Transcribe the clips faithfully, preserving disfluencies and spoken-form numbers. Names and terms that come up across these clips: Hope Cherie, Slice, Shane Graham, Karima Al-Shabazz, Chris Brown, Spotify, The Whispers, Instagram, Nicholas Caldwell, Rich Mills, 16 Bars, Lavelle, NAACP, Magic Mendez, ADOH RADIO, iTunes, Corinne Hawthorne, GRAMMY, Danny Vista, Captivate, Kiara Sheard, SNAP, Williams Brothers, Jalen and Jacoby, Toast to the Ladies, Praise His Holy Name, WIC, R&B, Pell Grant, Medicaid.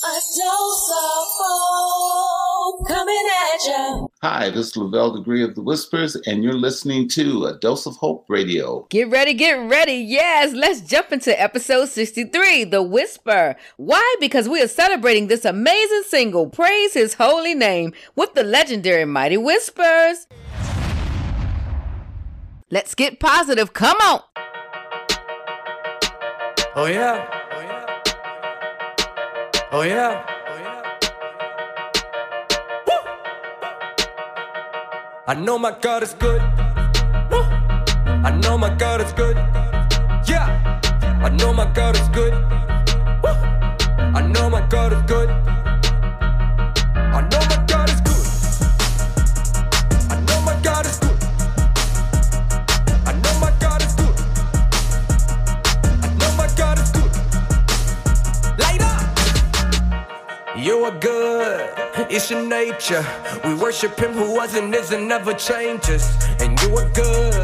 A dose of hope coming at you. Hi, this is Lavelle Degree of The Whispers, and you're listening to A Dose of Hope Radio. Get ready, get ready. Yes, let's jump into episode sixty-three, The Whisper. Why? Because we are celebrating this amazing single, Praise His Holy Name, with the legendary Mighty Whispers. Let's get positive. Come on. Oh, yeah. Oh yeah, oh yeah. Woo! I know my God is good. Woo! I know my God is good. Yeah, I know my God is good. Woo! I know my God is good. I know my God is good. I know my God is good. I know my God is good. I know my God is good. Light up. You are good, it's your nature. We worship him who was and is and never changes. And you are good,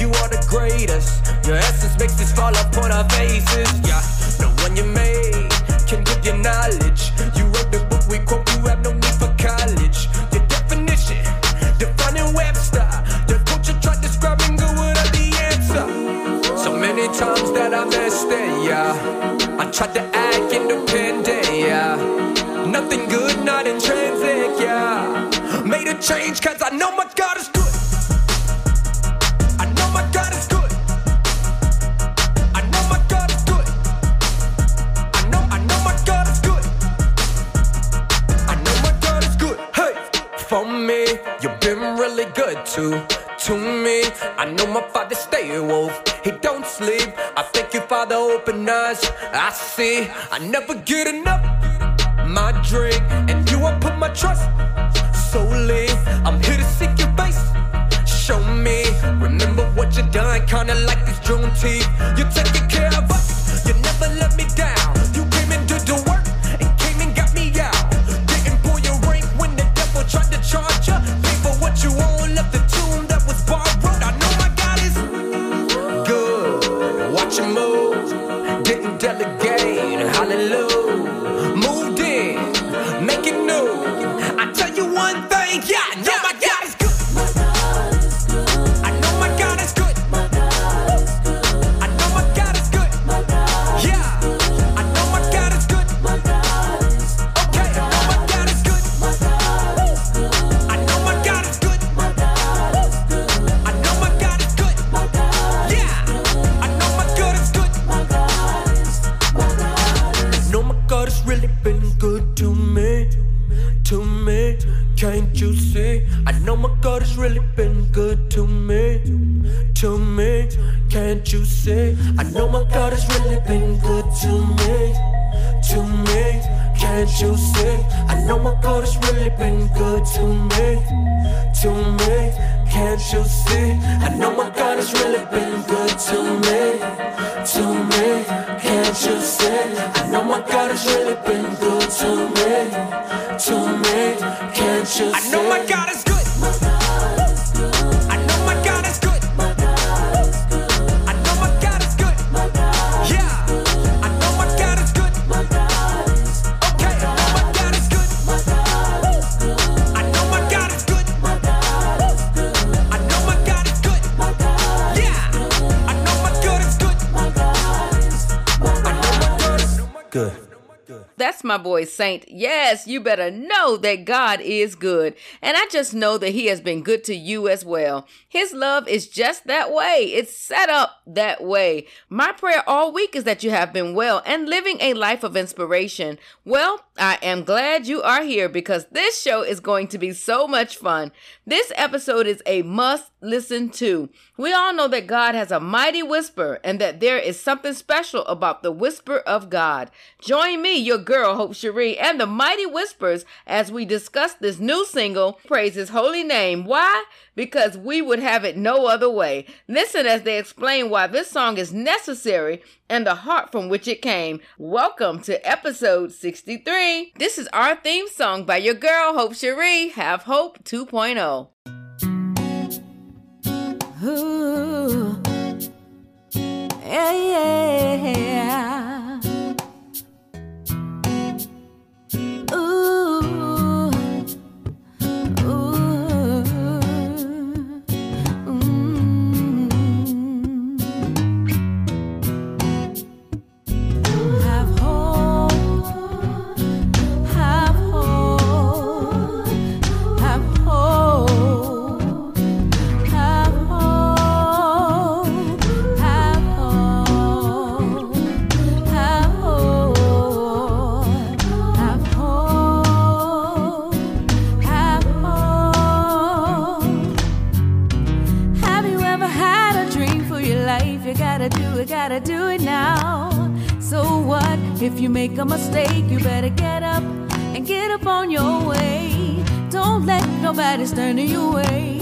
you are the greatest. Your essence makes us fall upon our faces. Yeah, no one you made can give you knowledge. You wrote the book we quote, you have no need for college. Your definition, defining Webster. Your culture tried describing good without the answer. So many times that I messed it, yeah. I tried to act independent, yeah. Nothing good, not intrinsic, yeah. Made a change cause I know my God is good. I know my God is good. I know my God is good. I know, I know my God is good. I know my God is good. Hey, for me, you've been really good too. To me, I know my Father stay woke. He don't sleep. I thank you, Father, open eyes. I see, I never get enough. My drink, and you I put my trust solely. I'm here to seek your face. Show me, remember what you done. Kinda like this Juneteenth. You taking care of us, you never let me down. You came and did the work, and came and got me out. Didn't pull your rank when the devil tried to charge you. Pay for what you own, left the tomb that was borrowed. I know my God is good. Watch him move, didn't delegate. Hallelujah. I know my God has really been good to me, to me, can't you see? I know my God has really been good to me, to me, can't you see? I know my God has really been good to me, to me, can't you see? I know my God has really been good to me, to me, can't you see? I know my God is good. My boy Saint, yes, you better know that God is good. And I just know that he has been good to you as well. His love is just that way. It's set up that way. My prayer all week is that you have been well and living a life of inspiration. Well, I am glad you are here because this show is going to be so much fun. This episode is a must listen to. We all know that God has a mighty whisper and that there is something special about the whisper of God. Join me, your girl, Hope Cherie, and the Mighty Whispers as we discuss this new single, Praise His Holy Name. Why? Because we would have it no other way. Listen as they explain why this song is necessary and the heart from which it came. Welcome to episode sixty-three. This is our theme song by your girl, Hope Cherie. Have Hope two point oh. Ooh, yeah, yeah, yeah. gotta do it now. So what if you make a mistake? You better get up and get up on your way. Don't let nobody turn you away.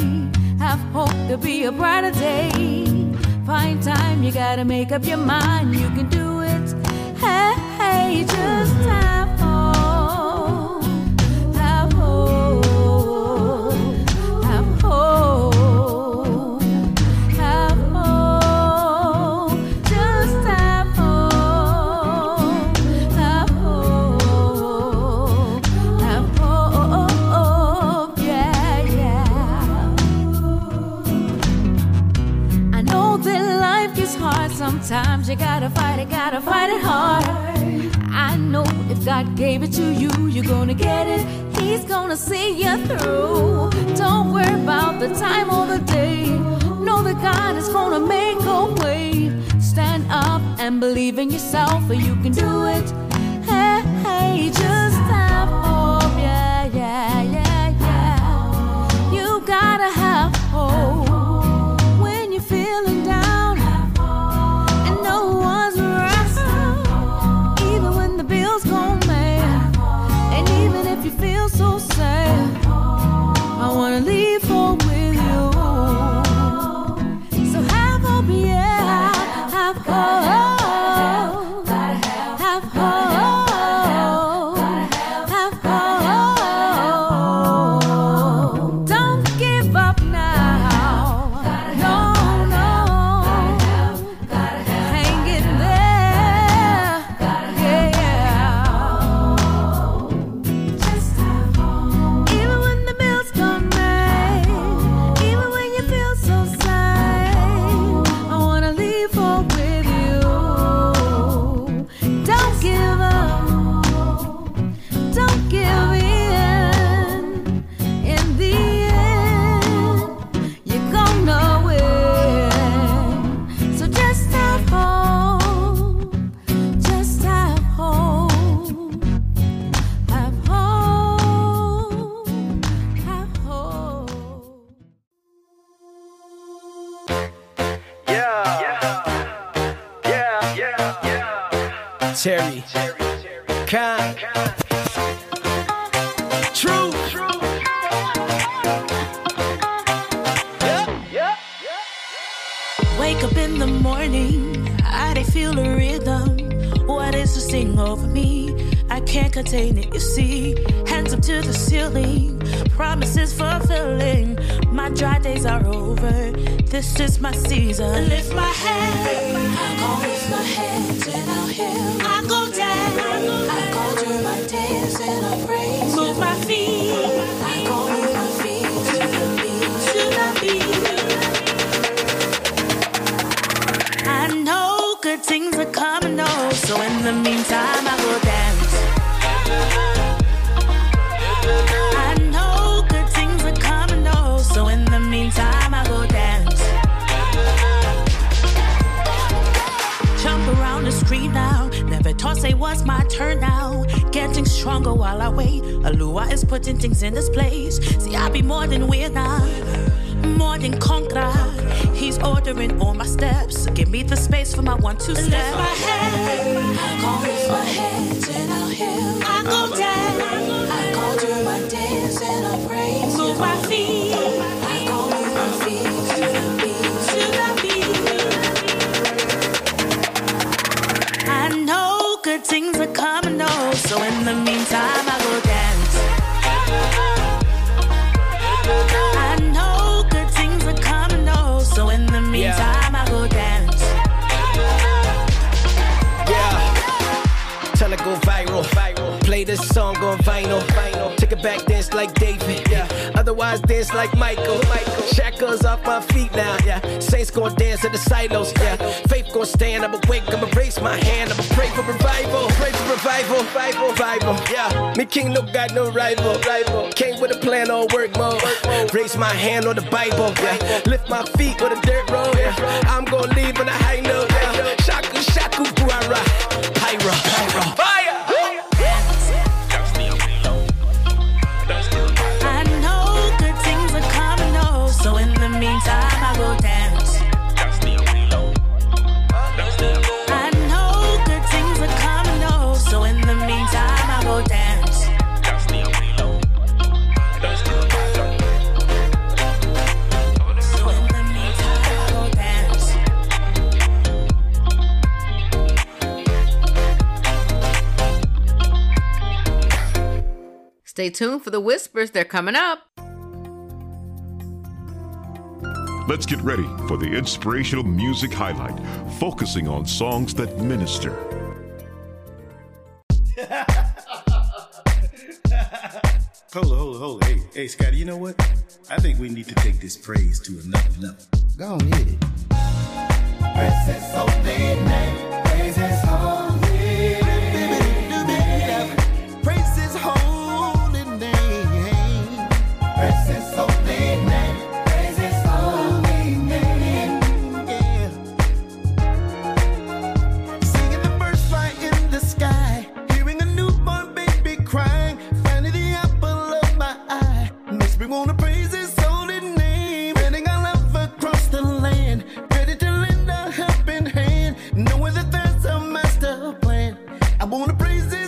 Have hope there'll be a brighter day. Find time, you gotta make up your mind. You can do it. Hey, hey, just time. Sometimes you gotta fight it, gotta fight it hard. I know if God gave it to you, you're gonna get it. He's gonna see you through. Don't worry about the time or the day. Know that God is gonna make a way. Stand up and believe in yourself, or you can do it. Hey, hey, just have hope, yeah, yeah, yeah, yeah. You gotta have hope. So sad, I wanna leave home with you. So have hope, yeah, have hope, have hope, have hope. Don't give up now, no, no, hang in there, yeah. Terry, Terry, Terry. Kind, kind. True, true. Yeah, yeah, yeah. Wake up in the morning, I feel the rhythm. What is this thing over me? I can't contain it, you see. Hands up to the ceiling, promises fulfilling. My dry days are over, this is my season. I lift my head, I'll lift my hands and I'll heal. I go down, I go through my dance and I praise. Move my feet, I go move my feet to the beat, to the beat. I know good things are coming, oh, so in the meantime I go down. I know good things are coming, oh, so in the meantime I go dance. Jump around the street now, never thought it was my turn now. Getting stronger while I wait, Alua is putting things in this place. See, I be more than weird now, more than conquer. He's ordering all my steps, give me the space for my one, two steps. Lift my head, I go lift my hands and I'll heal. I go down, I go do my dance and I praise. Move my feet, I go move my feet to the beat, to the beat. I know good things are coming, oh, so in the meantime I go dance. I know good things are coming, oh, so in the meantime, yeah, I go dance. Yeah, tell it go viral, viral. Play this song on vinyl, vinyl. Take it back, dance like David, yeah. Otherwise dance like Michael, Michael. Shackles off my feet now, yeah. Saints gon' dance at the silos, yeah. Faith gon' stand, I'm awake, I'ma raise my hand. I'ma pray for revival, pray for revival, revival, revival, yeah. Me king no got no rival, rival. Came with a plan on work mode. Raise my hand on the Bible, yeah. Lift my feet on the dirt road, yeah. I'm gon' leave on a high note, yeah. Shaku, shaku, guara, hyra, hyra, fire! So in the meantime, I will dance. That's the only low. That's the only low. Stay tuned for The Whispers. They're coming up. Let's get ready for the Inspirational Music Highlight, focusing on songs that minister. Hold it, hold it, hold it. Hey, hey, Scotty, you know what? I think we need to take this praise to another level. Go on, hit it. Praise His Holy Name. Praise His Holy Name. Praise His Holy Name. Praise His Holy Name. Praise His Holy Name. Yeah. Singing the birds fly in the sky, hearing a newborn baby crying, finding the apple of my eye makes me wanna praise His Holy Name. Spreading our love across the land, ready to lend a helping hand, knowing that there's a master plan. I wanna praise His.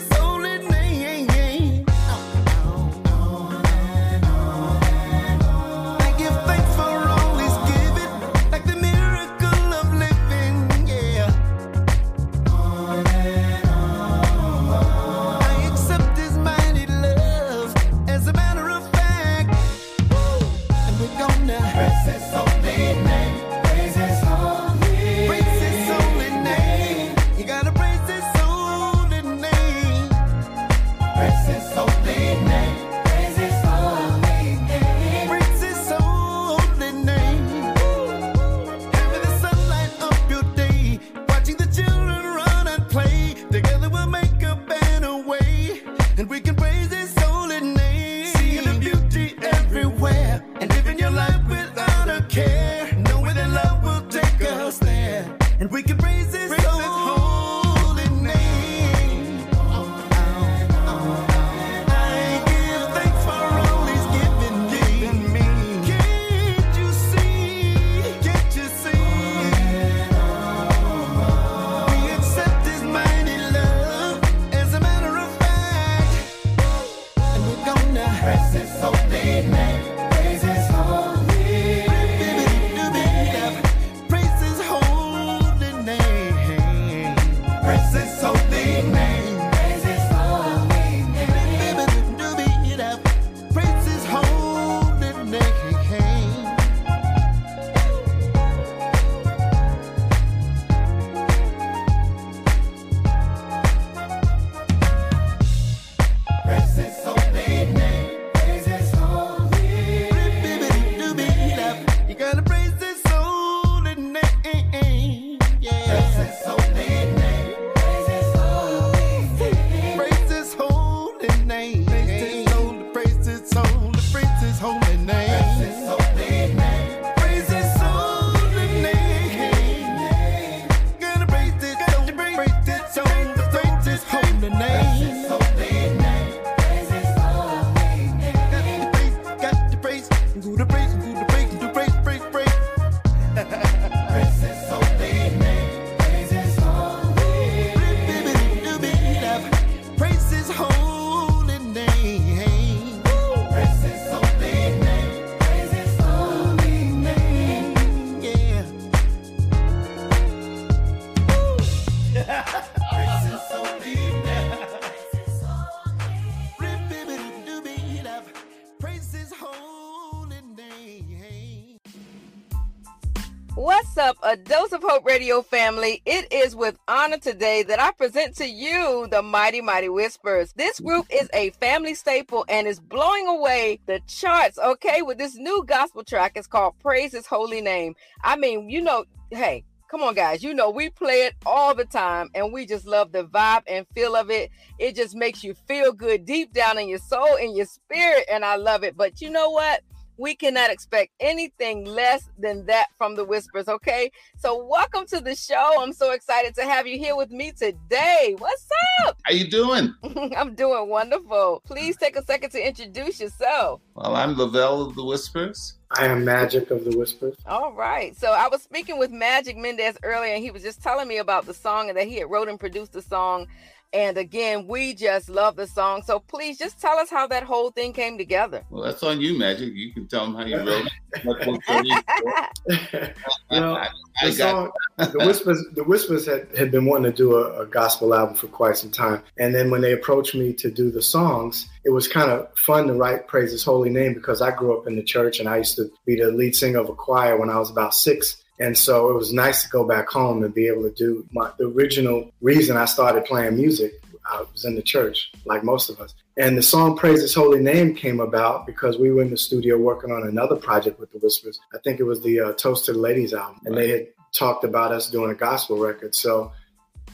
A Dose of Hope Radio family, it is with honor today that I present to you the Mighty Mighty Whispers. This group is a family staple and is blowing away the charts, okay, with this new gospel track. It's called Praise His Holy Name. I mean, you know, hey, come on, guys. You know, we play it all the time, and we just love the vibe and feel of it. It just makes you feel good deep down in your soul, in your spirit, and I love it. But you know what? We cannot expect anything less than that from The Whispers, okay? So welcome to the show. I'm so excited to have you here with me today. What's up? How you doing? I'm doing wonderful. Please take a second to introduce yourself. Well, I'm Lavelle of The Whispers. I am Magic of The Whispers. All right. So I was speaking with Magic Mendez earlier, and he was just telling me about the song and that he had wrote and produced the song. And again, we just love the song. So please just tell us how that whole thing came together. Well, that's on you, Magic. You can tell them how you wrote it. You know, I, I the, song, the Whispers, the Whispers had, had been wanting to do a, a gospel album for quite some time. And then when they approached me to do the songs, it was kind of fun to write Praise His Holy Name because I grew up in the church and I used to be the lead singer of a choir when I was about six. And so it was nice to go back home and be able to do my, the original reason I started playing music. I was in the church, like most of us. And the song Praise His Holy Name came about because we were in the studio working on another project with the Whispers. I think it was the uh, Toast to the Ladies album. And they had talked about us doing a gospel record. So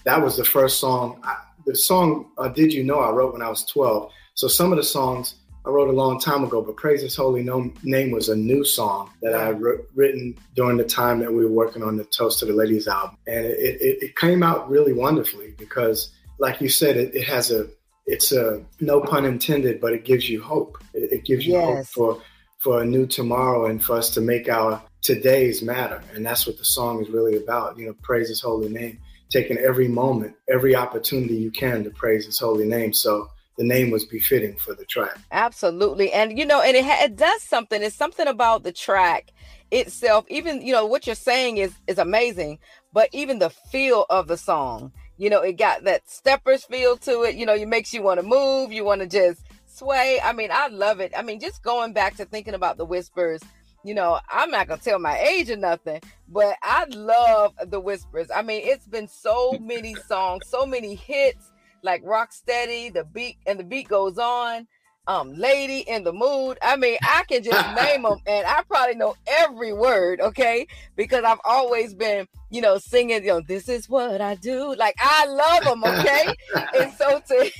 that was the first song. I, the song uh, Did You Know I wrote when I was twelve. So some of the songs I wrote a long time ago, but Praise His Holy Name was a new song that I had written during the time that we were working on the Toast to the Ladies album. And it, it, it came out really wonderfully because, like you said, it, it has a, it's a, no pun intended, but it gives you hope. It, it gives you yes. hope for, for a new tomorrow and for us to make our todays matter. And that's what the song is really about, you know, Praise His Holy Name, taking every moment, every opportunity you can to praise His Holy Name. So the name was befitting for the track. Absolutely. And, you know, and it, ha- it does something. It's something about the track itself. Even, you know, what you're saying is, is amazing, but even the feel of the song, you know, it got that steppers feel to it. You know, it makes you want to move. You want to just sway. I mean, I love it. I mean, just going back to thinking about the Whispers, you know, I'm not going to tell my age or nothing, but I love the Whispers. I mean, it's been so many songs, so many hits. Like Rock Steady, the beat and the beat goes on. Um, Lady in the Mood. I mean, I can just name them, and I probably know every word, okay? Because I've always been, you know, singing, you know, this is what I do. Like I love them, okay? And so to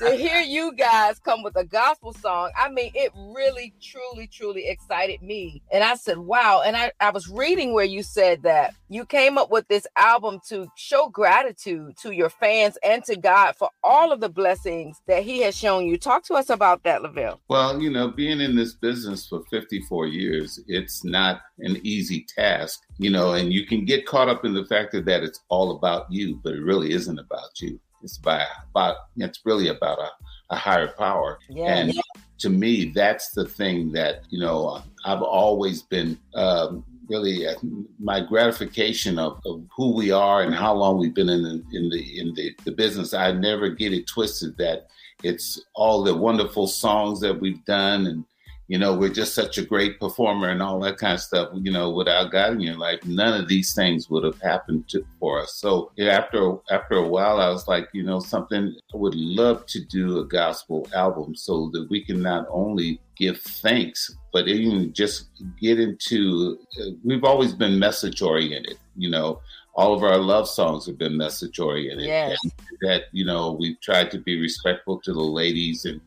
to hear you guys come with a gospel song, I mean, it really, truly, truly excited me. And I said, wow. And I, I was reading where you said that you came up with this album to show gratitude to your fans and to God for all of the blessings that He has shown you. Talk to us about that, Lavelle. Well, you know, being in this business for fifty-four years, it's not an easy task, you know, and you can get caught up in the fact that, that it's all about you, but it really isn't about you. It's by about it's really about a, a higher power. Yeah, and yeah. To me, that's the thing that, you know, I've always been um, really uh, my gratification of, of who we are and how long we've been in the, in the in the, the business. I never get it twisted that it's all the wonderful songs that we've done and, you know, we're just such a great performer and all that kind of stuff. You know, without God in your life, none of these things would have happened to, for us. So after after a while, I was like, you know, something, I would love to do a gospel album so that we can not only give thanks, but even just get into, we've always been message oriented, you know. All of our love songs have been message oriented. Yes. That, you know, we've tried to be respectful to the ladies and,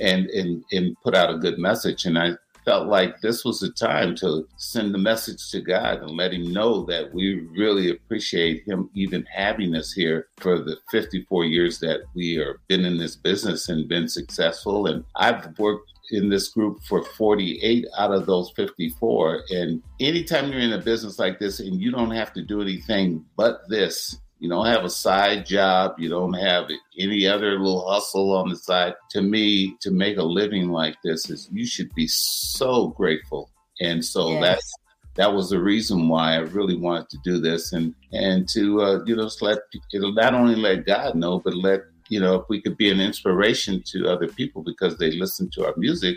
and and and put out a good message. And I felt like this was the time to send the message to God and let Him know that we really appreciate Him even having us here for the fifty-four years that we have been in this business and been successful. And I've worked in this group for forty-eight out of those fifty-four. And anytime you're in a business like this and you don't have to do anything but this, you don't have a side job, you don't have any other little hustle on the side. To me, to make a living like this is, you should be so grateful. And so yes. that's, that was the reason why I really wanted to do this and, and to, uh, you know, let, it'll not only let God know, but let, you know, if we could be an inspiration to other people because they listen to our music,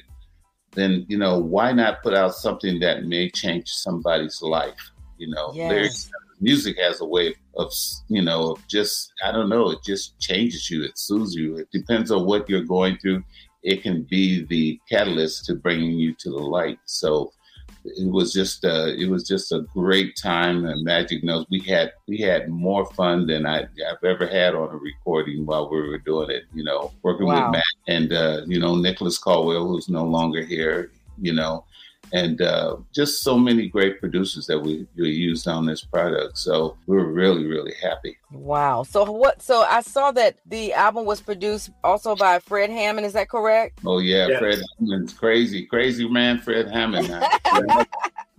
then, you know, why not put out something that may change somebody's life? You know, yes. Music has a way of, you know, just, I don't know, it just changes you, it soothes you. It depends on what you're going through. It can be the catalyst to bringing you to the light. So it was just a, it was just a great time. And Magic knows we had we had more fun than I, I've ever had on a recording while we were doing it. You know, working wow. with Matt and uh, you know, Nicholas Caldwell, who's no longer here. You know, and uh, just so many great producers that we, we used on this product. So we were really really happy. Wow. So what? So I saw that the album was produced also by Fred Hammond. Is that correct? Oh yeah, yes. Fred Hammond's crazy, crazy man. Fred Hammond.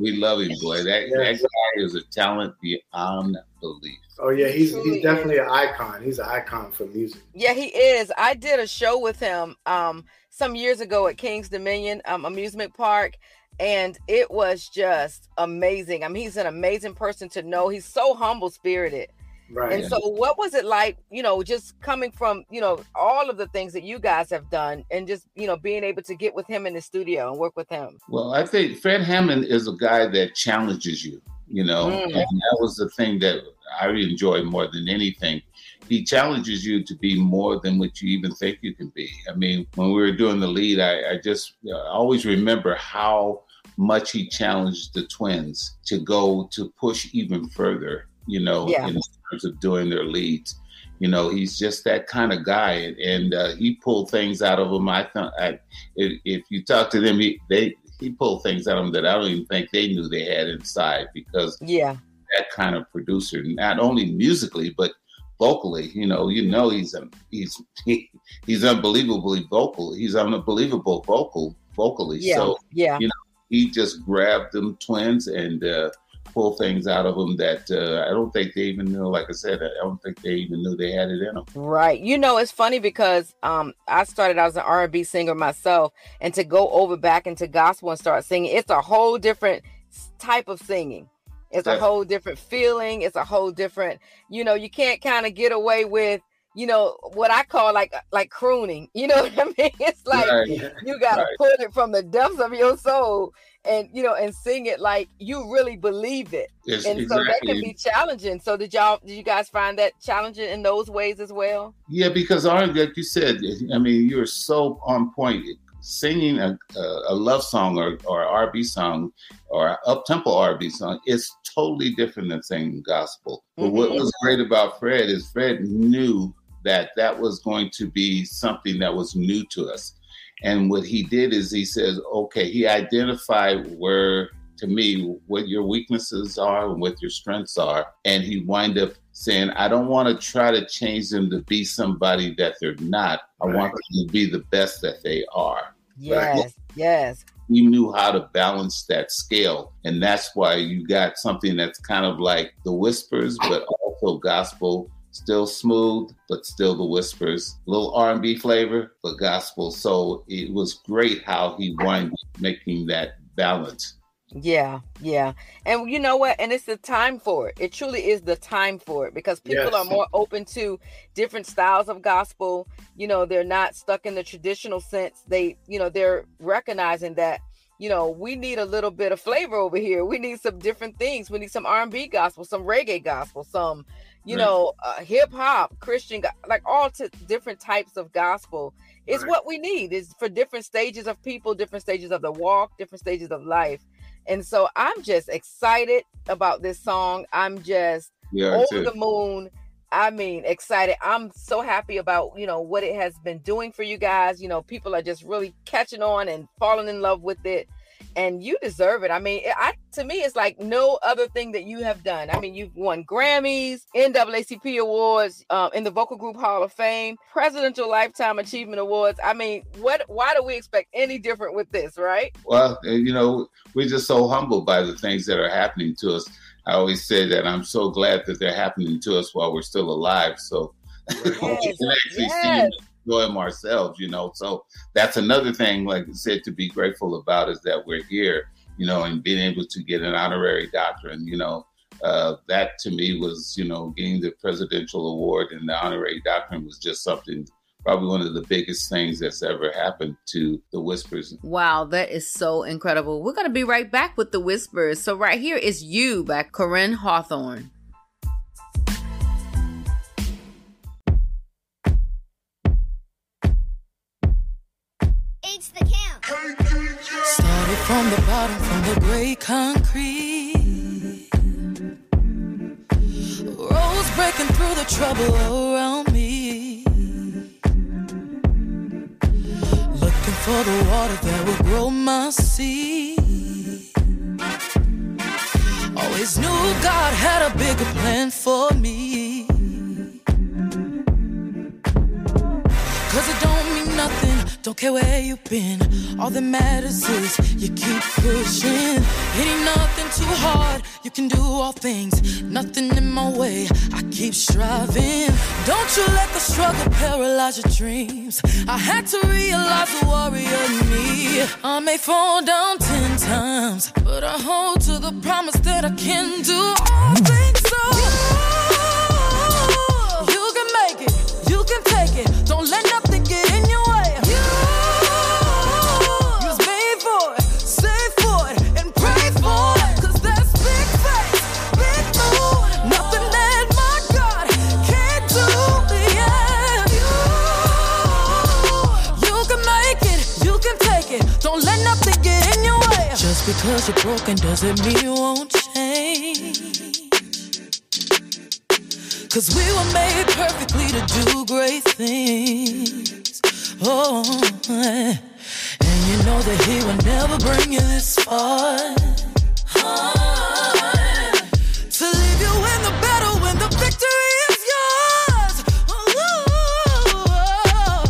We love him, boy. That, yes. that guy is a talent beyond belief. Oh, yeah. He's he's definitely an icon. He's an icon for music. Yeah, he is. I did a show with him um, some years ago at King's Dominion um, Amusement Park, and it was just amazing. I mean, he's an amazing person to know. He's so humble-spirited. Right. And yeah. so what was it like, you know, just coming from, you know, all of the things that you guys have done and just, you know, being able to get with him in the studio and work with him? Well, I think Fred Hammond is a guy that challenges you, you know, mm. and that was the thing that I enjoyed more than anything. He challenges you to be more than what you even think you can be. I mean, when we were doing the lead, I, I just I always remember how much he challenged the twins to go to push even further, you know, yeah. in terms of doing their leads. You know, he's just that kind of guy. And, and uh, he pulled things out of them. I thought I, if, if you talk to them, he, they, he pulled things out of them that I don't even think they knew they had inside, because yeah. that kind of producer, not only musically, but vocally, you know, you know, he's, um, he's, he, he's unbelievably vocal. He's unbelievable vocal, vocally. Yeah. So, yeah. you know, he just grabbed them twins and, uh, pull things out of them that uh, I don't think they even knew. Like I said, I don't think they even knew they had it in them. Right. You know, it's funny because um, I started out as an R and B singer myself, and to go over back into gospel and start singing, it's a whole different type of singing. It's yeah. a whole different feeling. It's a whole different, you know, you can't kind of get away with, you know, what I call like like crooning. You know what I mean? It's like right. you got to right. pull it from the depths of your soul and, you know, and sing it like you really believe it. Yes, and exactly. so that can be challenging. So did y'all, did you guys find that challenging in those ways as well? Yeah, because like you said, I mean, you're so on point. Singing a, a love song or, or R and B song or up-tempo R and B song is totally different than singing gospel. But mm-hmm. what was great about Fred is Fred knew that that was going to be something that was new to us. And what he did is he says, okay, he identified where, to me, what your weaknesses are and what your strengths are. And he wind up saying, I don't want to try to change them to be somebody that they're not. I right. want them to be the best that they are. Yes, yes. We knew how to balance that scale. And that's why you got something that's kind of like the Whispers, but also gospel. Still smooth, but still the Whispers. A little R and B flavor, but gospel. So it was great how he wound up making that balance. Yeah, yeah. And you know what? And it's the time for it. It truly is the time for it, because people yes. are more open to different styles of gospel. You know, they're not stuck in the traditional sense. They, you know, they're recognizing that, you know, we need a little bit of flavor over here. We need some different things. We need some R and B gospel, some reggae gospel, some, you right. know, uh, hip hop, Christian, like all t- different types of gospel. It's right. what we need. It's for different stages of people, different stages of the walk, different stages of life. And so I'm just excited about this song. I'm just yeah, over the moon. I mean, excited. I'm so happy about, you know, what it has been doing for you guys. You know, people are just really catching on and falling in love with it. And you deserve it. I mean, I to me, it's like no other thing that you have done. I mean, you've won Grammys, N double A C P Awards, um, in the Vocal Group Hall of Fame, Presidential Lifetime Achievement Awards. I mean, what? Why do we expect any different with this, right? Well, you know, we're just so humbled by the things that are happening to us. I always say that I'm so glad that they're happening to us while we're still alive. So yes, we can actually yes. see enjoy them ourselves, you know. So that's another thing, like I said, to be grateful about is that we're here, you know, and being able to get an honorary doctorate, you know, uh, that to me was, you know, getting the presidential award and the honorary doctorate was just something, probably one of the biggest things that's ever happened to the Whispers. Wow, that is so incredible. We're going to be right back with the Whispers. So right here is You by Corinne Hawthorne. Started from the bottom, from the gray concrete, roads breaking through the trouble around me, looking for the water that will grow my seed. Always knew God had a bigger plan for me, 'cause it don't mean nothing Don't care where you've been. All that matters is you keep pushing. It ain't nothing too hard. You can do all things. Nothing in my way. I keep striving. Don't you let the struggle paralyze your dreams. I had to realize the warrior in me. I may fall down ten times, but I hold to the promise that I can do all things. So you can make it. You can take it. Don't let nothing. Because you're broken doesn't mean you won't change. Cause we were made perfectly to do great things. Oh, and you know that he will never bring you this far. Oh, to leave you in the battle when the victory is yours. Oh,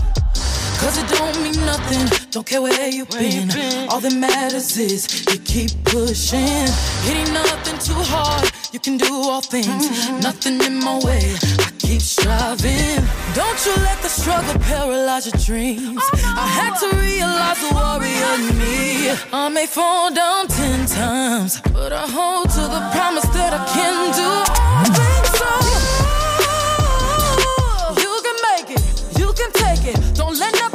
cause it don't mean nothing. Don't care where you've been. All that matters is you keep pushing. It ain't nothing too hard. You can do all things. Mm-hmm. Nothing in my way. I keep striving. Don't you let the struggle paralyze your dreams. Oh, no. I had to realize the warrior in me. I may fall down ten times, but I hold to the promise that I can do all things. So you can make it. You can take it. Don't let nothing.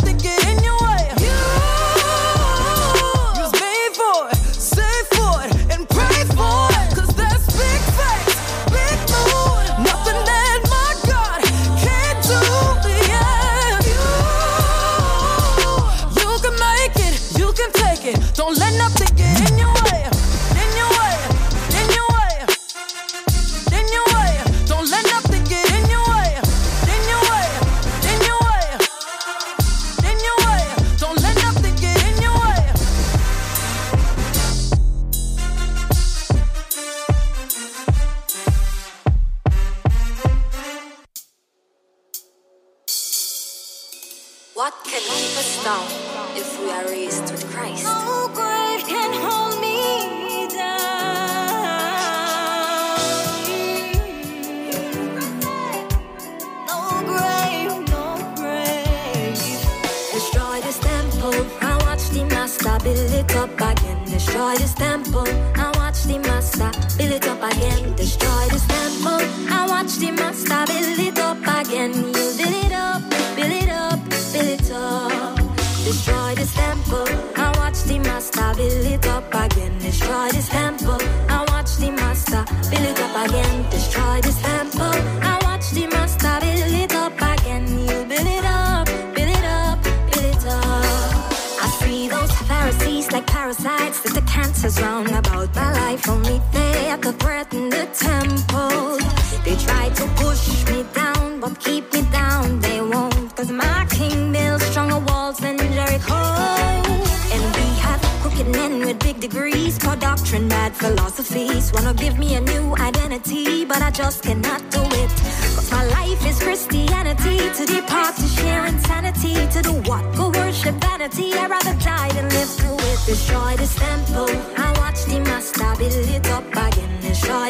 Destroy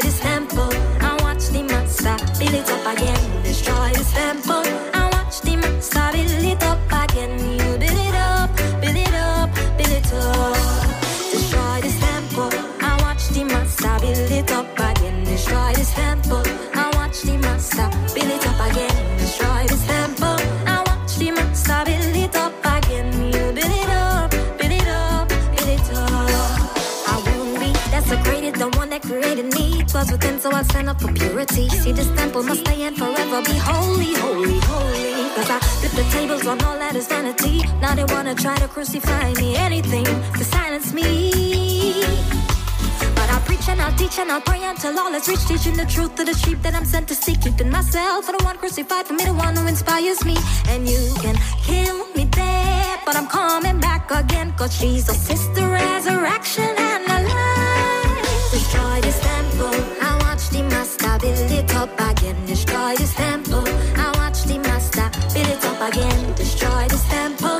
this temple,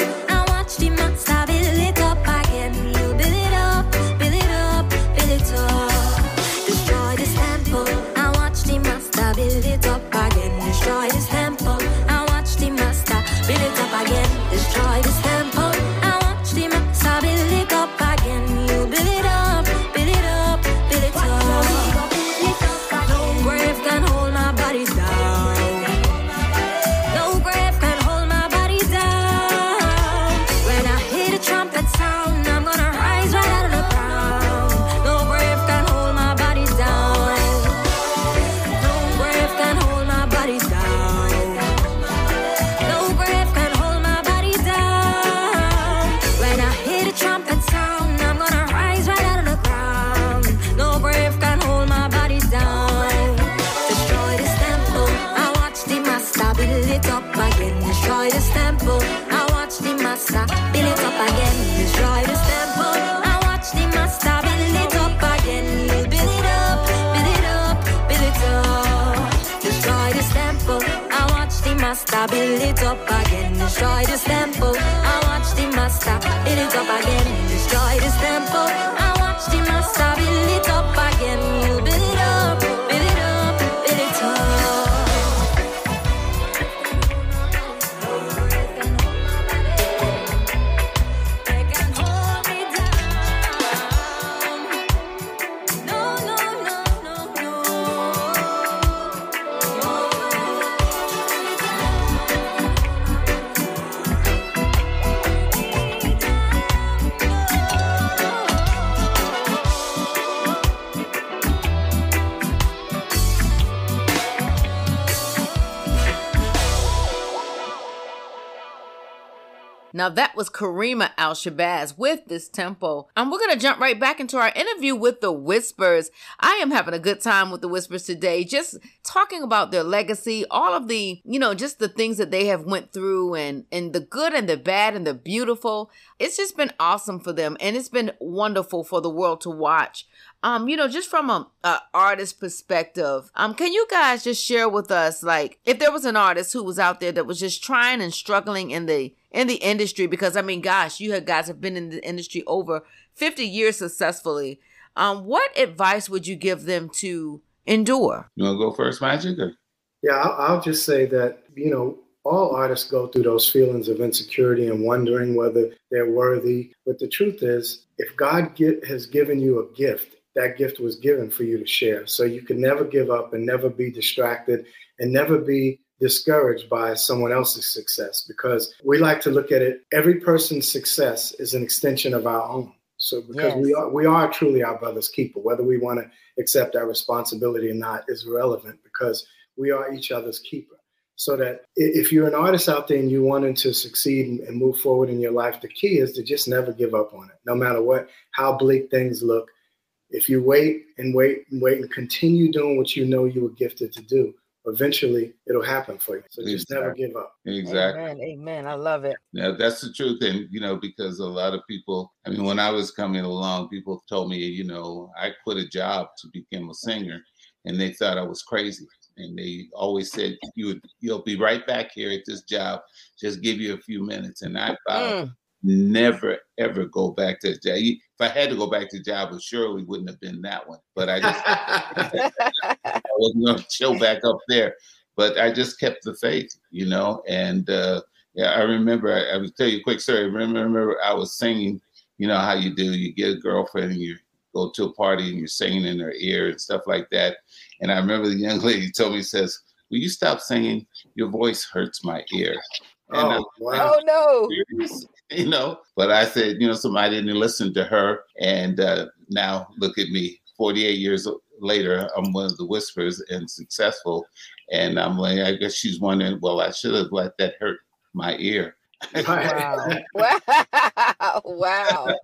I watch master, build it up again. Destroy this temple and watch the master build it up again. Build it up, build it up, build it up. Destroy this temple and watch the master build it up again. Destroy this temple and watch the master build it up again. Destroy this temple and watch the master build it up again. Build it up, build it up, build it up. Now that was Karima Al-Shabazz with This Tempo. And we're going to jump right back into our interview with The Whispers. I am having a good time with The Whispers today, just talking about their legacy, all of the, you know, just the things that they have went through and, and the good and the bad and the beautiful. It's just been awesome for them. And it's been wonderful for the world to watch. Um, you know, just from a, a artist perspective, um, can you guys just share with us, like, if there was an artist who was out there that was just trying and struggling in the in the industry? Because I mean, gosh, you guys have been in the industry over fifty years successfully. Um, what advice would you give them to endure? You want to go first, Magic? Or? Yeah, I'll, I'll just say that, you know, all artists go through those feelings of insecurity and wondering whether they're worthy. But the truth is, if God get, has given you a gift, that gift was given for you to share. So you can never give up and never be distracted and never be discouraged by someone else's success, because we like to look at it, every person's success is an extension of our own. So because yes. we are we are truly our brother's keeper, whether we want to accept our responsibility or not is irrelevant, because we are each other's keeper. So that if you're an artist out there and you wanted to succeed and move forward in your life, the key is to just never give up on it, no matter what, how bleak things look. If you wait and wait and wait and continue doing what you know you were gifted to do, eventually it'll happen for you. So just exactly. never give up. Exactly. Amen. Amen. I love it. Yeah, that's the truth. And, you know, because a lot of people, I mean, when I was coming along, people told me, you know, I quit a job to become a singer and they thought I was crazy. And they always said, you would, you'll be right back here at this job. Just give you a few minutes. And I vowed mm. never, ever go back to a job. If I had to go back to a job, it surely wouldn't have been that one. But I just, I wasn't going to show back up there. But I just kept the faith, you know. And uh, yeah, I remember, I, I would tell you a quick story. I remember I was singing, you know, how you do. You get a girlfriend and you go to a party and you're singing in her ear and stuff like that. And I remember the young lady told me, says, will you stop singing? Your voice hurts my ear. And oh, I, wow. I oh no! You know, but I said, you know, somebody didn't listen to her, and uh, now look at me. forty-eight years later, I'm one of the Whispers and successful, and I'm like, I guess she's wondering, well, I should have let that hurt my ear. Wow! Wow! Wow!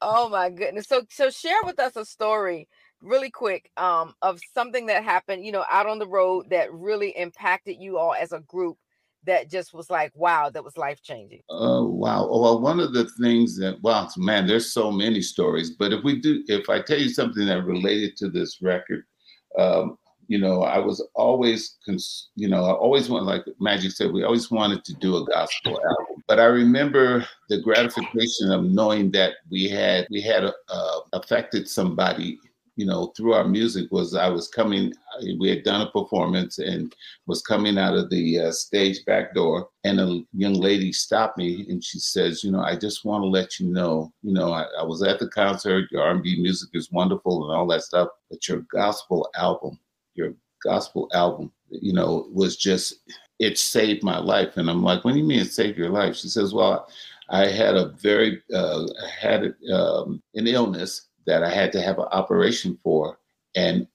Oh my goodness! So, so share with us a story, really quick, um, of something that happened, you know, out on the road that really impacted you all as a group. That just was like, wow, that was life-changing. Oh, uh, wow. Well, one of the things that, wow, man, there's so many stories. But if we do, if I tell you something that related to this record, um, you know, I was always, cons- you know, I always wanted, like Magic said, we always wanted to do a gospel album. But I remember the gratification of knowing that we had, we had uh, affected somebody, you know, through our music. Was I was coming, we had done a performance and was coming out of the uh, stage back door, and a young lady stopped me and she says, you know, I just want to let you know, you know, I, I was at the concert, your R and B music is wonderful and all that stuff, but your gospel album, your gospel album, you know, was just, it saved my life. And I'm like, what do you mean it saved your life? She says, well, I had a very, uh, I had um, an illness that I had to have an operation for. And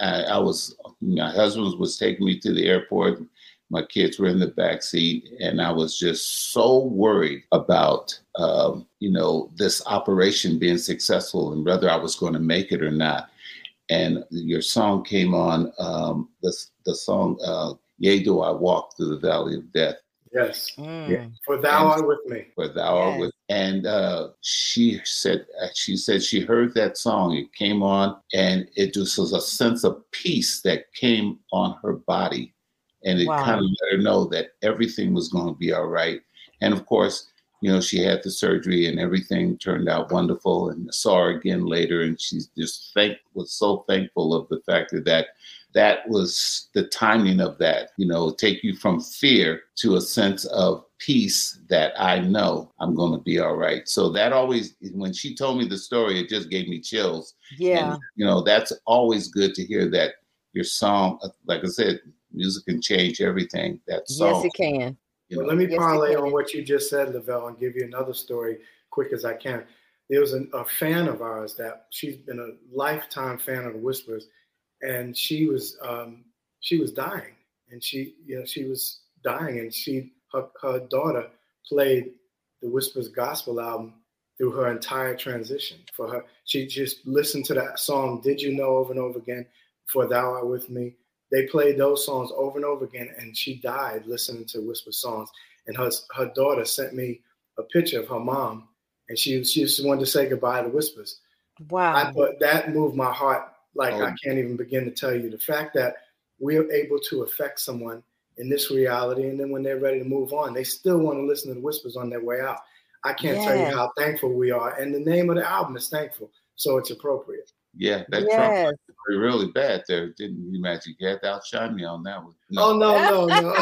I, I was, my husband was taking me to the airport. My kids were in the backseat. And I was just so worried about, um, you know, this operation being successful and whether I was going to make it or not. And your song came on, um, the, the song, uh, Yea Do I Walk Through the Valley of Death. Yes. Mm. Yeah. For thou and, art with me. For thou yes. art with me. And uh, she said, she said she heard that song. It came on, and it just was a sense of peace that came on her body. And it wow. kind of let her know that everything was going to be all right. And of course, you know, she had the surgery and everything turned out wonderful, and saw her again later. And she just thank, was so thankful of the fact that, that that was the timing of that, you know, take you from fear to a sense of peace that I know I'm going to be all right. So that always, when she told me the story, it just gave me chills. Yeah. And, you know, that's always good to hear that your song, like I said, music can change everything. That song. Yes, it can. You know, well, let me yes, parlay on what you just said, Lavelle, and give you another story quick as I can. There was an, a fan of ours that she's been a lifetime fan of the Whispers, and she was um, she was dying, and she you know she was dying, and she her, her daughter played the Whispers gospel album through her entire transition. For her, she just listened to that song, "Did You Know," over and over again. For "Thou Art With Me." They played those songs over and over again, and she died listening to Whisper songs. And her her daughter sent me a picture of her mom, and she she just wanted to say goodbye to Whispers. Wow! I thought that moved my heart like oh. I can't even begin to tell you. The fact that we're able to affect someone in this reality, and then when they're ready to move on, they still want to listen to the Whispers on their way out. I can't yeah. tell you how thankful we are, and the name of the album is Thankful, so it's appropriate. Yeah, that yes. Trump was really bad there, didn't you, Magic? You had to outshine me on that one. No. Oh no, no, no!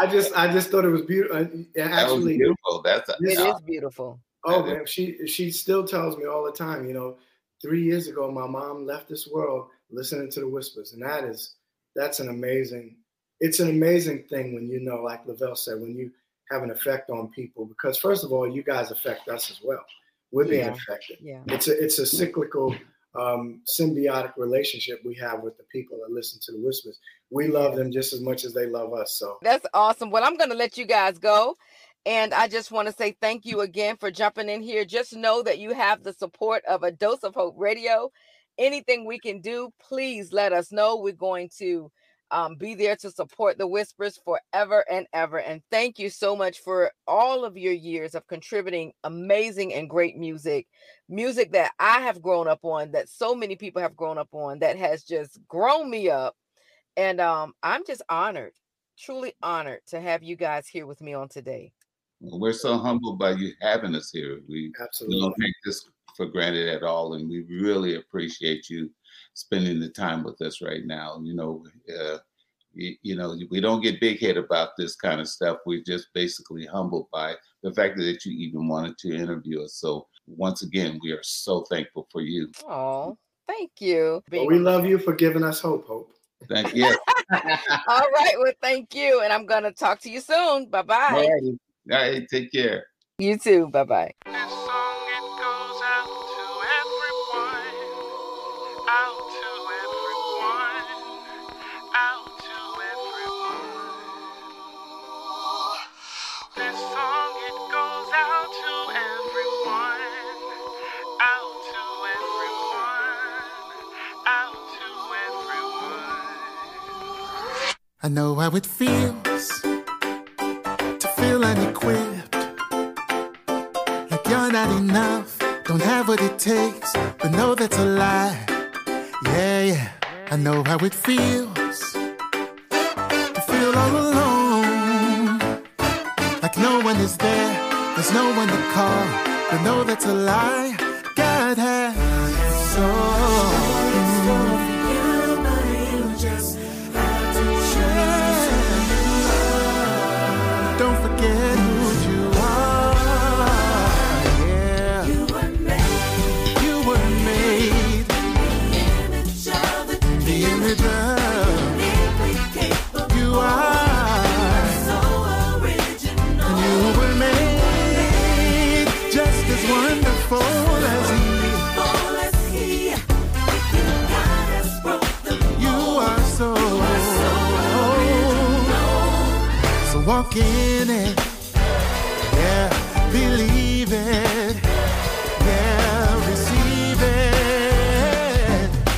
I just, I just thought it was beautiful. Actually, that was beautiful. That's a, it uh, is beautiful. Oh man, she she still tells me all the time. You know, three years ago, my mom left this world listening to the Whispers, and that is that's an amazing. It's an amazing thing when you know, like Lavelle said, when you have an effect on people. Because first of all, you guys affect us as well. We're being yeah. affected. Yeah. It's a it's a cyclical, um, symbiotic relationship we have with the people that listen to the Whispers. We love them just as much as they love us. So that's awesome. Well, I'm going to let you guys go. And I just want to say thank you again for jumping in here. Just know that you have the support of A Dose of Hope Radio. Anything we can do, please let us know. We're going to um, be there to support the Whispers forever and ever. And thank you so much for all of your years of contributing amazing and great music, music that I have grown up on, that so many people have grown up on, that has just grown me up. And um, I'm just honored, truly honored to have you guys here with me on today. Well, we're so humbled by you having us here. We Absolutely. Don't take this for granted at all. And we really appreciate you spending the time with us right now. You know, uh, you, you know, we don't get big head about this kind of stuff. We're just basically humbled by the fact that you even wanted to interview us. So once again, we are so thankful for you. Oh, thank you. Well, we love you for giving us hope, Hope. Thank you. All right. Well, thank you. And I'm going to talk to you soon. Bye-bye. All right. All right. Take care. You too. Bye-bye. I know how it feels to feel unequipped, like you're not enough, don't have what it takes, but know that's a lie. Yeah, yeah. I know how it feels to feel all alone, like no one is there, there's no one to call, but know that's a lie. God has so. Walk in it, yeah, believe it, yeah, receive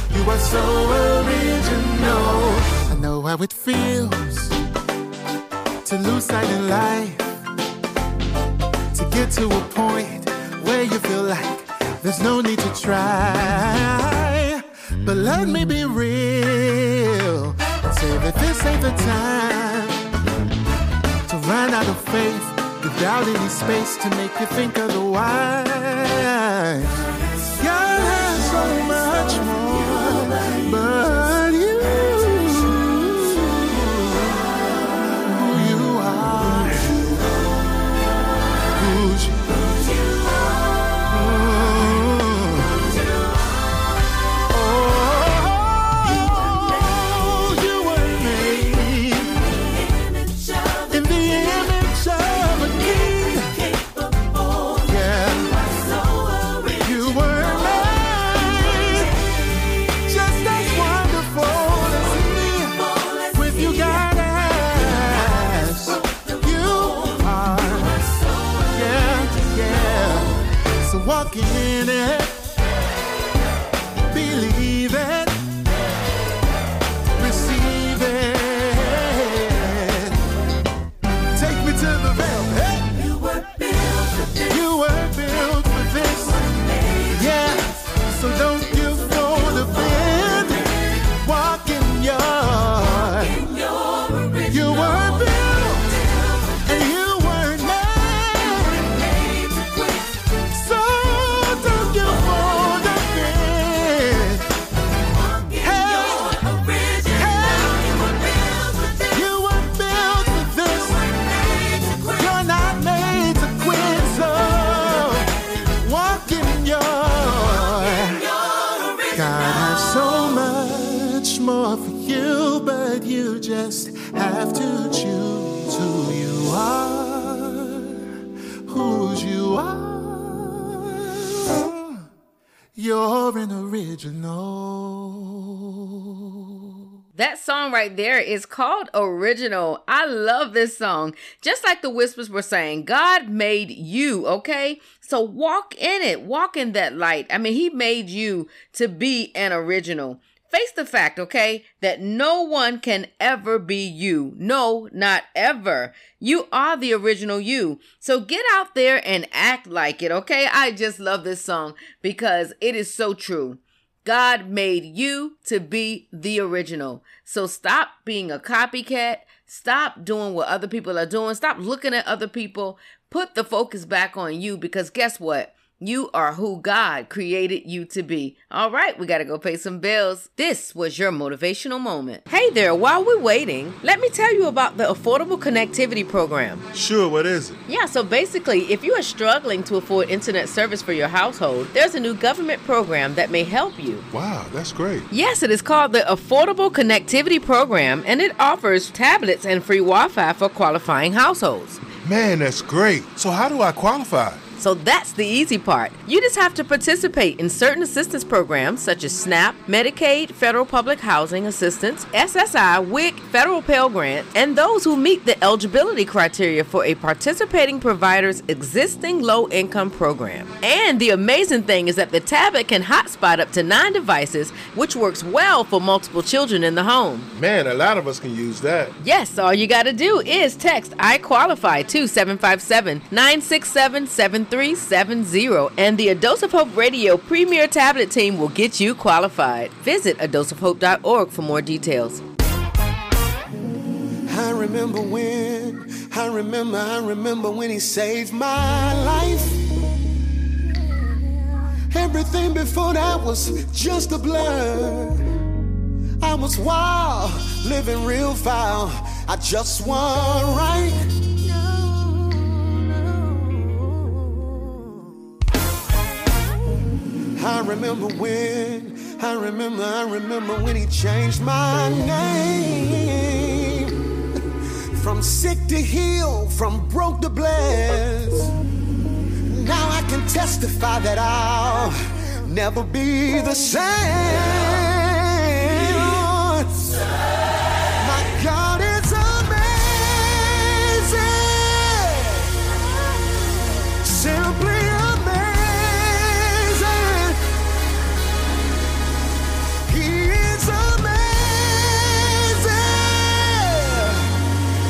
it, you are so original. I know how it feels to lose exciting in life, to get to a point where you feel like there's no need to try. But let me be real and say that this ain't the time to run out of faith without any space to make you think otherwise. God has so much more, but you, who you are, who's you, oh, you were made in the image of a king. Yeah, you were made just as wonderful as me. With you, God, as you are. Yeah, yeah. So walking in it, believe it, receive it. Take me to the veil. Hey. You were built for this. You were built for this. Yeah. So don't you throw the bend. Walk in your. You were built and you were made. So don't you throw the bend. Hey, you were built for this. You're not made to quit. So walk in your. God has so much more for you, but you just have to choose who you are, whose you are. You're an original. That song right there is called Original. I love this song. Just like the Whispers were saying, God made you, okay? So walk in it, walk in that light. I mean, He made you to be an original. Face the fact, okay, that no one can ever be you. No, not ever. You are the original you. So get out there and act like it, okay? I just love this song because it is so true. God made you to be the original. So stop being a copycat. Stop doing what other people are doing. Stop looking at other people. Put the focus back on you, because guess what? You are who God created you to be. All right, we got to go pay some bills. This was your motivational moment. Hey there, while we're waiting, let me tell you about the Affordable Connectivity Program. Sure, what is it? Yeah, so basically, if you are struggling to afford internet service for your household, there's a new government program that may help you. Wow, that's great. Yes, it is called the Affordable Connectivity Program, and it offers tablets and free Wi-Fi for qualifying households. Man, that's great. So how do I qualify? So that's the easy part. You just have to participate in certain assistance programs such as SNAP, Medicaid, Federal Public Housing Assistance, S S I, W I C, Federal Pell Grant, and those who meet the eligibility criteria for a participating provider's existing low-income program. And the amazing thing is that the tablet can hotspot up to nine devices, which works well for multiple children in the home. Man, a lot of us can use that. Yes, all you got to do is text I Qualify to seven five seven, nine six seven, seven three seven zero, and the A Dose of Hope Radio Premier Tablet Team will get you qualified. Visit a dose of hope dot org for more details. I remember when, I remember, I remember when He saved my life. Everything before that was just a blur. I was wild, living real foul. I just want right. I remember when, I remember, I remember when He changed my name. From sick to healed, from broke to blessed. Now I can testify that I'll never be the same. My God is amazing. Simply amazing.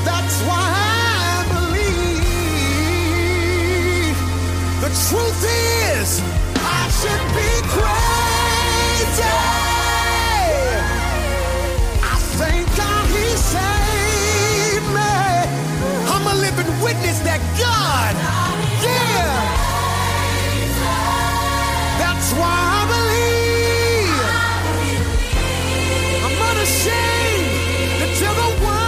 That's why I truth is, I should be crazy. I thank God he saved me. I'm a living witness that God, yeah. That's why I believe. I'm not ashamed to tell the world.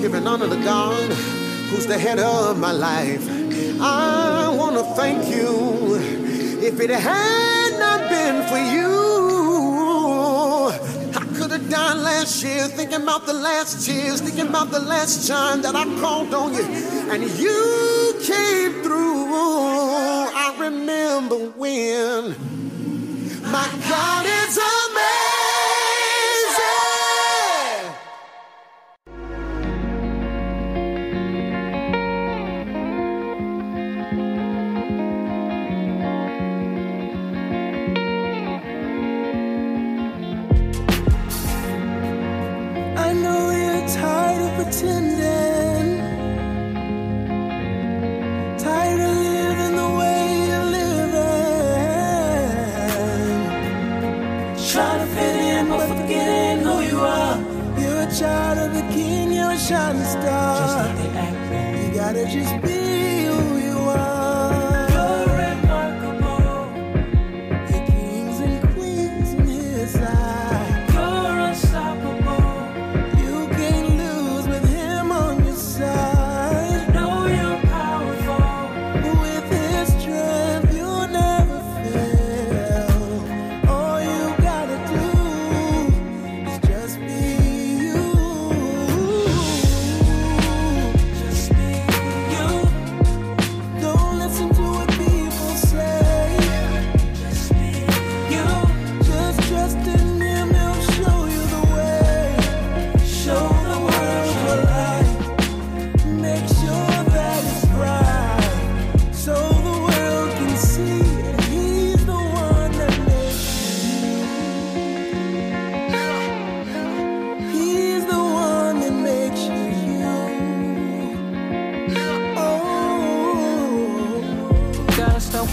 Giving honor to God, who's the head of my life. I want to thank you. If it had not been for you, I could have died last year, thinking about the last tears, thinking about the last time that I called on you, and you came through. I remember when my God is amazing. The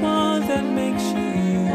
one that makes you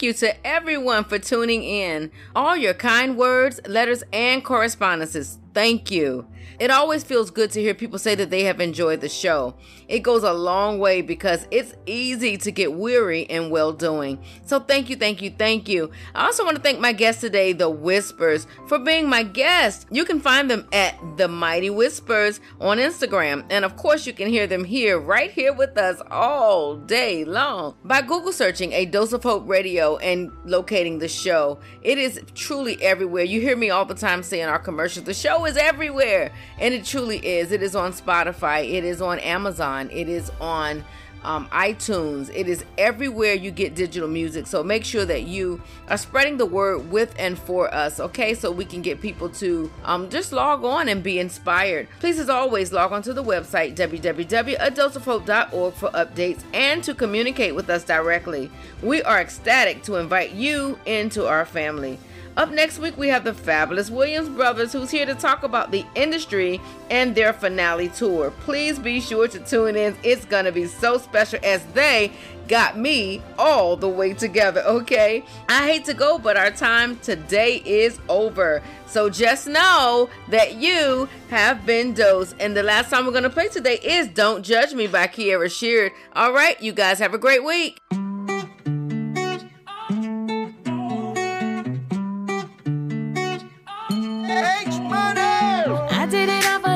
thank you to everyone for tuning in. All your kind words, letters, and correspondences. Thank you. It always feels good to hear people say that they have enjoyed the show. It goes a long way because it's easy to get weary in well-doing. So thank you, thank you, thank you. I also want to thank my guest today, The Whispers, for being my guest. You can find them at The Mighty Whispers on Instagram. And of course, you can hear them here, right here with us all day long by Google searching A Dose of Hope Radio and locating the show. It is truly everywhere. You hear me all the time saying our commercials. The show is everywhere, and it truly is. It is on Spotify, it is on Amazon, it is on um, iTunes, it is everywhere you get digital music. So make sure that you are spreading the word with and for us, okay? So we can get people to um, just log on and be inspired. Please, as always, log on to the website w w w dot a dose of hope dot org for updates and to communicate with us directly. We are ecstatic to invite you into our family. Up next week, we have the fabulous Williams Brothers, who's here to talk about the industry and their finale tour. Please be sure to tune in. It's going to be so special as they got me all the way together, okay? I hate to go, but our time today is over. So just know that you have been dosed. And the last song we're going to play today is Don't Judge Me by Kiara Sheard. All right, you guys have a great week.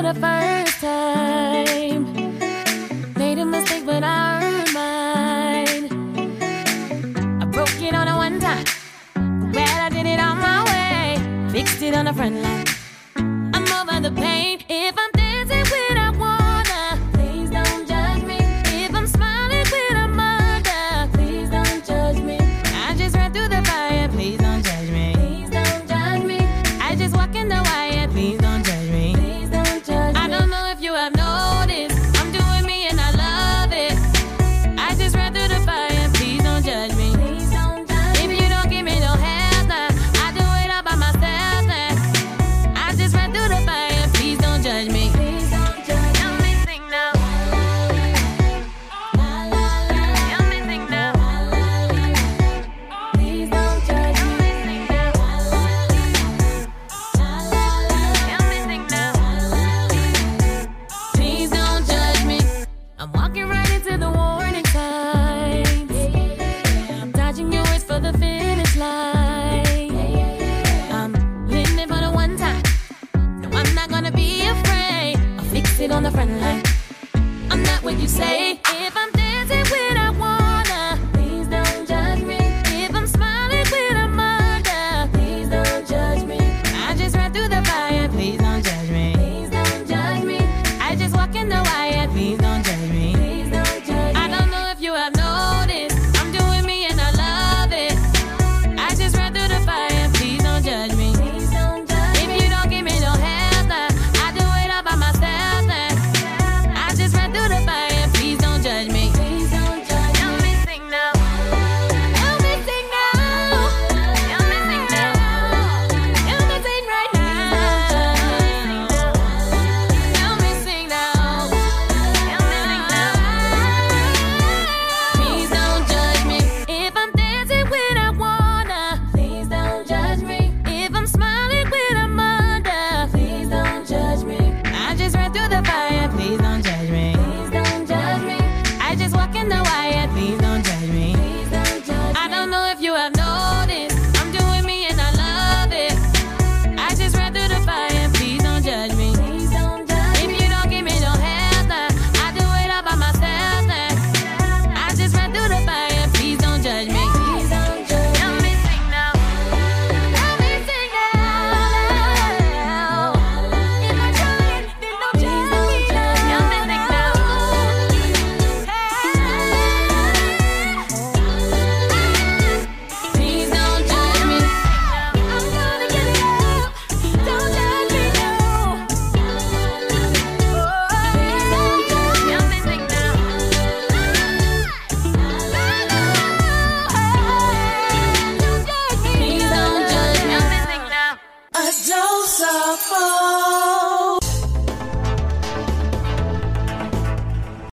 The first time made a mistake, but I earned mine. I broke it on a one time. Glad I did it on my way. Fixed it on the front line. I'm over the pain. If I'm dancing with a water, please don't judge me. If I'm smiling with a mother, please don't judge me. I just ran through the fire. Please don't judge me. Please don't judge me. I just walk in the wire. Please don't judge me. A dose of hope.